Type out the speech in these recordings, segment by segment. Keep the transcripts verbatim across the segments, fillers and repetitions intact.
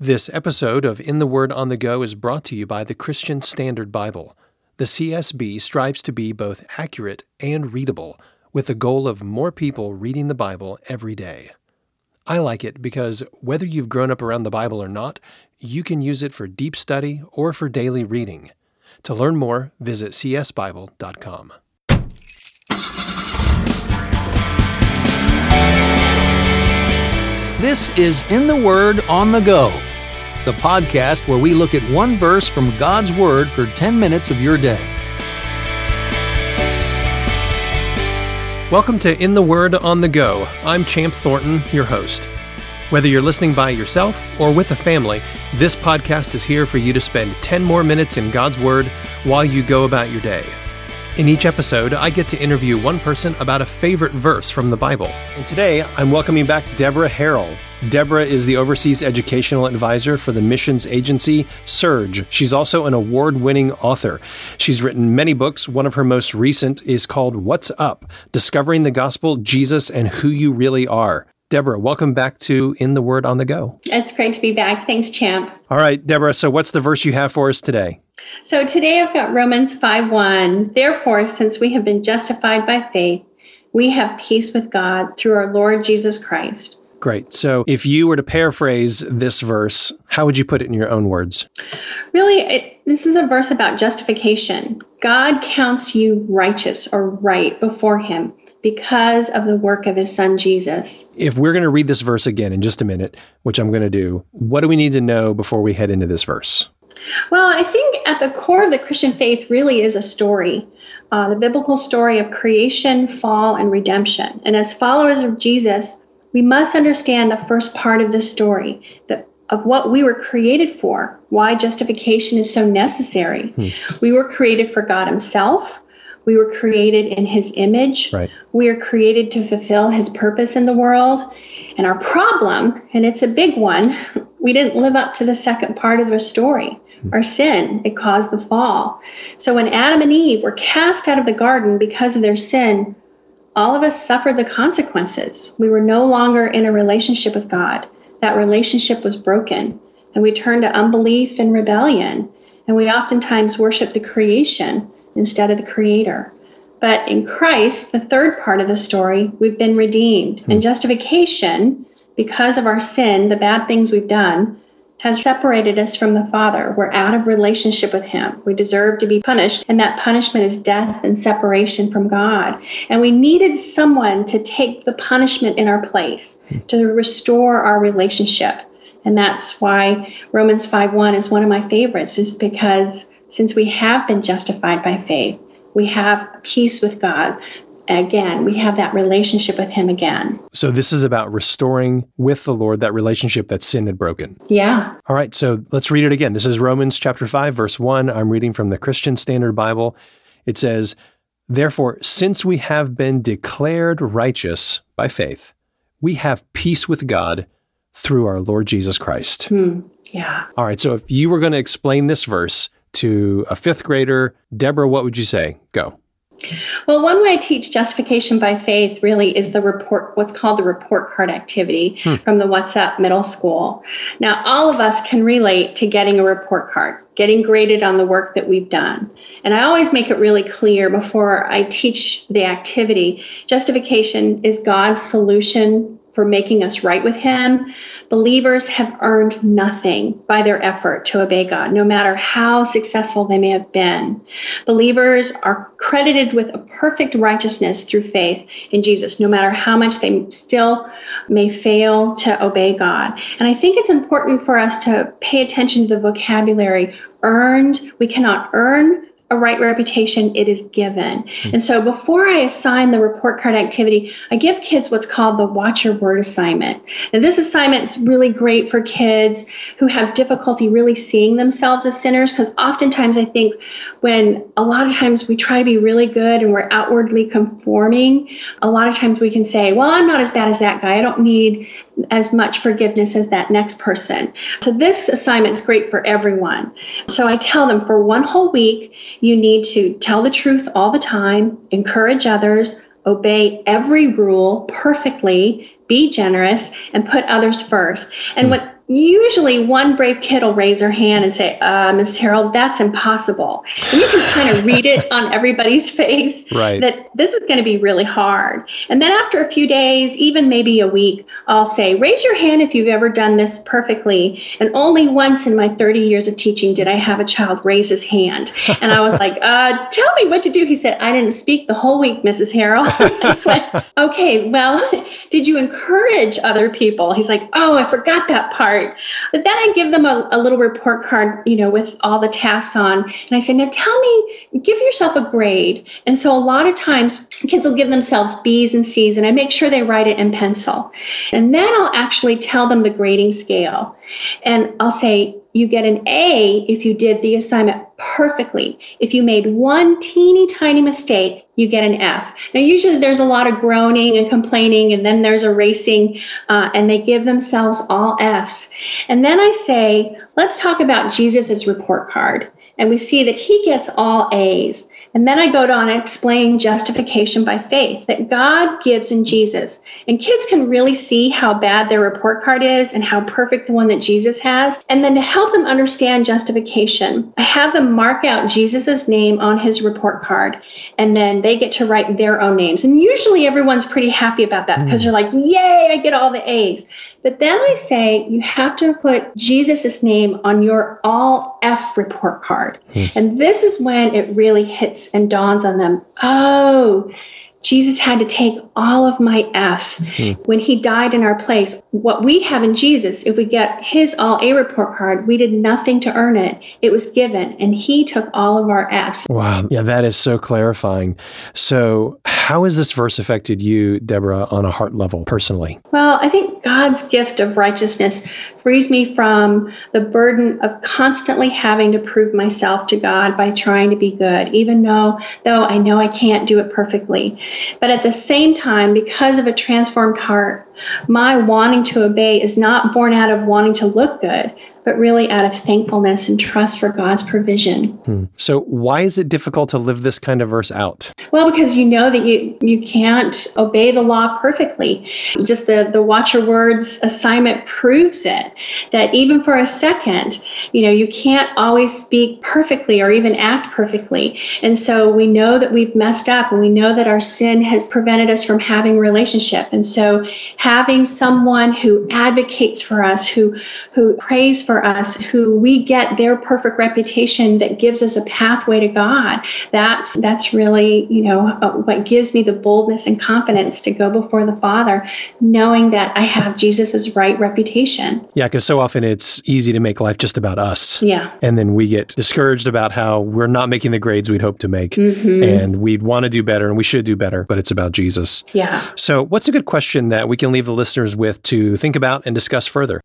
This episode of In the Word on the Go is brought to you by the Christian Standard Bible. The C S B strives to be both accurate and readable, with the goal of more people reading the Bible every day. I like it because whether you've grown up around the Bible or not, you can use it for deep study or for daily reading. To learn more, visit c s bible dot com. This is In the Word on the Go, the podcast where we look at one verse from God's Word for ten minutes of your day. Welcome to In the Word on the Go. I'm Champ Thornton, your host. Whether you're listening by yourself or with a family, this podcast is here for you to spend ten more minutes in God's Word while you go about your day. In each episode, I get to interview one person about a favorite verse from the Bible. And today, I'm welcoming back Deborah Harrell. Deborah is the Overseas Educational Advisor for the missions agency Surge. She's also an award-winning author. She's written many books. One of her most recent is called What's Up? Discovering the Gospel, Jesus, and Who You Really Are. Deborah, welcome back to In the Word on the Go. It's great to be back. Thanks, Champ. All right, Deborah, so what's the verse you have for us today? So today I've got Romans five one. Therefore, since we have been justified by faith, we have peace with God through our Lord Jesus Christ. Great. So if you were to paraphrase this verse, how would you put it in your own words? Really, it, this is a verse about justification. God counts you righteous or right before him because of the work of his son, Jesus. If we're going to read this verse again in just a minute, which I'm going to do, what do we need to know before we head into this verse? Well, I think at the core of the Christian faith really is a story, uh, the biblical story of creation, fall, and redemption. And as followers of Jesus, we must understand the first part of this story, that of what we were created for, why justification is so necessary. Hmm. We were created for God himself. We were created in his image. Right. We are created to fulfill his purpose in the world. And our problem, and it's a big one, we didn't live up to the second part of the story. Our sin, it caused the fall. So when Adam and Eve were cast out of the garden because of their sin, all of us suffered the consequences. We were no longer in a relationship with God. That relationship was broken, and we turned to unbelief and rebellion, and we oftentimes worship the creation instead of the Creator. But in Christ, the third part of the story, we've been redeemed. And justification, because of our sin, the bad things we've done, has separated us from the Father. We're out of relationship with him. We deserve to be punished, and that punishment is death and separation from God. And we needed someone to take the punishment in our place, to restore our relationship. And that's why Romans five one is one of my favorites, is because since we have been justified by faith, we have peace with God. Again, we have that relationship with him again. So this is about restoring with the Lord that relationship that sin had broken. Yeah. All right, so let's read it again. This is Romans chapter five, verse one. I'm reading from the Christian Standard Bible. It says, "Therefore, since we have been declared righteous by faith, we have peace with God through our Lord Jesus Christ." Hmm. Yeah. All right, so if you were going to explain this verse to a fifth grader, Deborah, what would you say? Go. Well, one way I teach justification by faith really is the report, what's called the report card activity hmm. from the What's Up Middle School. Now, all of us can relate to getting a report card, getting graded on the work that we've done. And I always make it really clear before I teach the activity, justification is God's solution for making us right with him. Believers have earned nothing by their effort to obey God, no matter how successful they may have been. Believers are credited with a perfect righteousness through faith in Jesus, no matter how much they still may fail to obey God. And I think it's important for us to pay attention to the vocabulary earned. We cannot earn a right reputation, it is given. And so before I assign the report card activity, I give kids what's called the Watch Your Word assignment. And this assignment is really great for kids who have difficulty really seeing themselves as sinners, because oftentimes I think when a lot of times we try to be really good and we're outwardly conforming, a lot of times we can say, well, I'm not as bad as that guy. I don't need as much forgiveness as that next person. So this assignment is great for everyone. So I tell them for one whole week, you need to tell the truth all the time, encourage others, obey every rule perfectly, be generous, and put others first. And what usually one brave kid will raise her hand and say, uh, Miz Harrell, that's impossible. And you can kind of read it on everybody's face right. that this is going to be really hard. And then after a few days, even maybe a week, I'll say, raise your hand if you've ever done this perfectly. And only once in my thirty years of teaching did I have a child raise his hand. And I was like, uh, tell me what to do. He said, I didn't speak the whole week, Missus Harrell. I just went, okay, well, did you encourage other people? He's like, oh, I forgot that part. But then I give them a, a little report card, you know, with all the tasks on. And I say, now tell me, give yourself a grade. And so a lot of times kids will give themselves B's and C's, and I make sure they write it in pencil. And then I'll actually tell them the grading scale. And I'll say, you get an A if you did the assignment perfectly. If you made one teeny tiny mistake, you get an F. Now, usually there's a lot of groaning and complaining, and then there's erasing, uh, and they give themselves all Fs. And then I say, let's talk about Jesus's report card. And we see that he gets all A's. And then I go on and explain justification by faith that God gives in Jesus. And kids can really see how bad their report card is and how perfect the one that Jesus has. And then to help them understand justification, I have them mark out Jesus's name on his report card. And then they get to write their own names. And usually everyone's pretty happy about that because mm. they're like, yay, I get all the A's. But then I say, you have to put Jesus's name on your all F report card. And this is when it really hits and dawns on them. Oh, Jesus had to take all of my F's. Mm-hmm. When he died in our place, what we have in Jesus, if we get his all A report card, we did nothing to earn it. It was given, and he took all of our F's. Wow. Yeah, that is so clarifying. So how has this verse affected you, Deborah, on a heart level personally? Well, I think God's gift of righteousness frees me from the burden of constantly having to prove myself to God by trying to be good, even though, though I know I can't do it perfectly. But at the same time, because of a transformed heart, my wanting to obey is not born out of wanting to look good, but really out of thankfulness and trust for God's provision. Hmm. So why is it difficult to live this kind of verse out? Well, because you know that you, you can't obey the law perfectly. Just the, the watch your words assignment proves it, that even for a second, you know, you can't always speak perfectly or even act perfectly. And so we know that we've messed up, and we know that our sin has prevented us from having a relationship. And so having someone who advocates for us, who who prays for us, who we get their perfect reputation that gives us a pathway to God, that's that's really, you know, what gives me the boldness and confidence to go before the Father, knowing that I have Jesus's right reputation. Yeah, because so often it's easy to make life just about us. Yeah. And then we get discouraged about how we're not making the grades we'd hope to make, mm-hmm. and we'd want to do better, and we should do better, but it's about Jesus. Yeah. So what's a good question that we can leave the listeners with to think about and discuss further?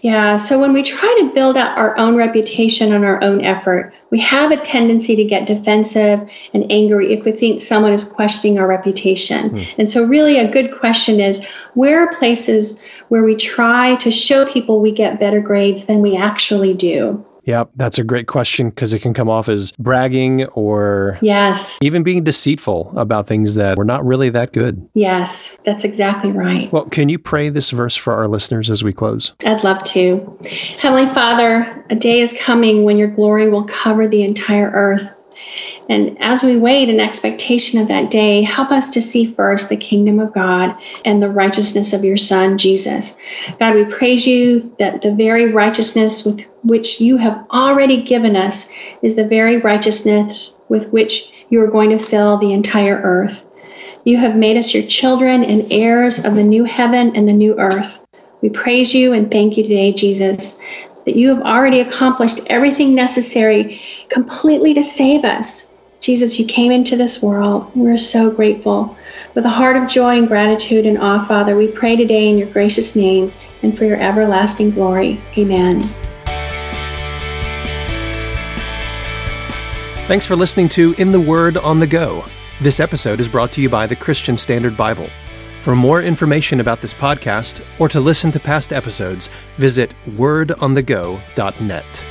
Yeah, so when we try to build out our own reputation on our own effort, we have a tendency to get defensive and angry if we think someone is questioning our reputation. Mm. And so really a good question is, where are places where we try to show people we get better grades than we actually do? Yeah, that's a great question, because it can come off as bragging or yes, even being deceitful about things that were not really that good. Yes, that's exactly right. Well, can you pray this verse for our listeners as we close? I'd love to. Heavenly Father, a day is coming when your glory will cover the entire earth. And as we wait in expectation of that day, help us to see first the kingdom of God and the righteousness of your Son, Jesus. God, we praise you that the very righteousness with which you have already given us is the very righteousness with which you are going to fill the entire earth. You have made us your children and heirs of the new heaven and the new earth. We praise you and thank you today, Jesus, that you have already accomplished everything necessary completely to save us. Jesus, you came into this world. We're so grateful. With a heart of joy and gratitude and awe, Father, we pray today in your gracious name and for your everlasting glory. Amen. Thanks for listening to In the Word on the Go. This episode is brought to you by the Christian Standard Bible. For more information about this podcast or to listen to past episodes, visit word on the go dot net.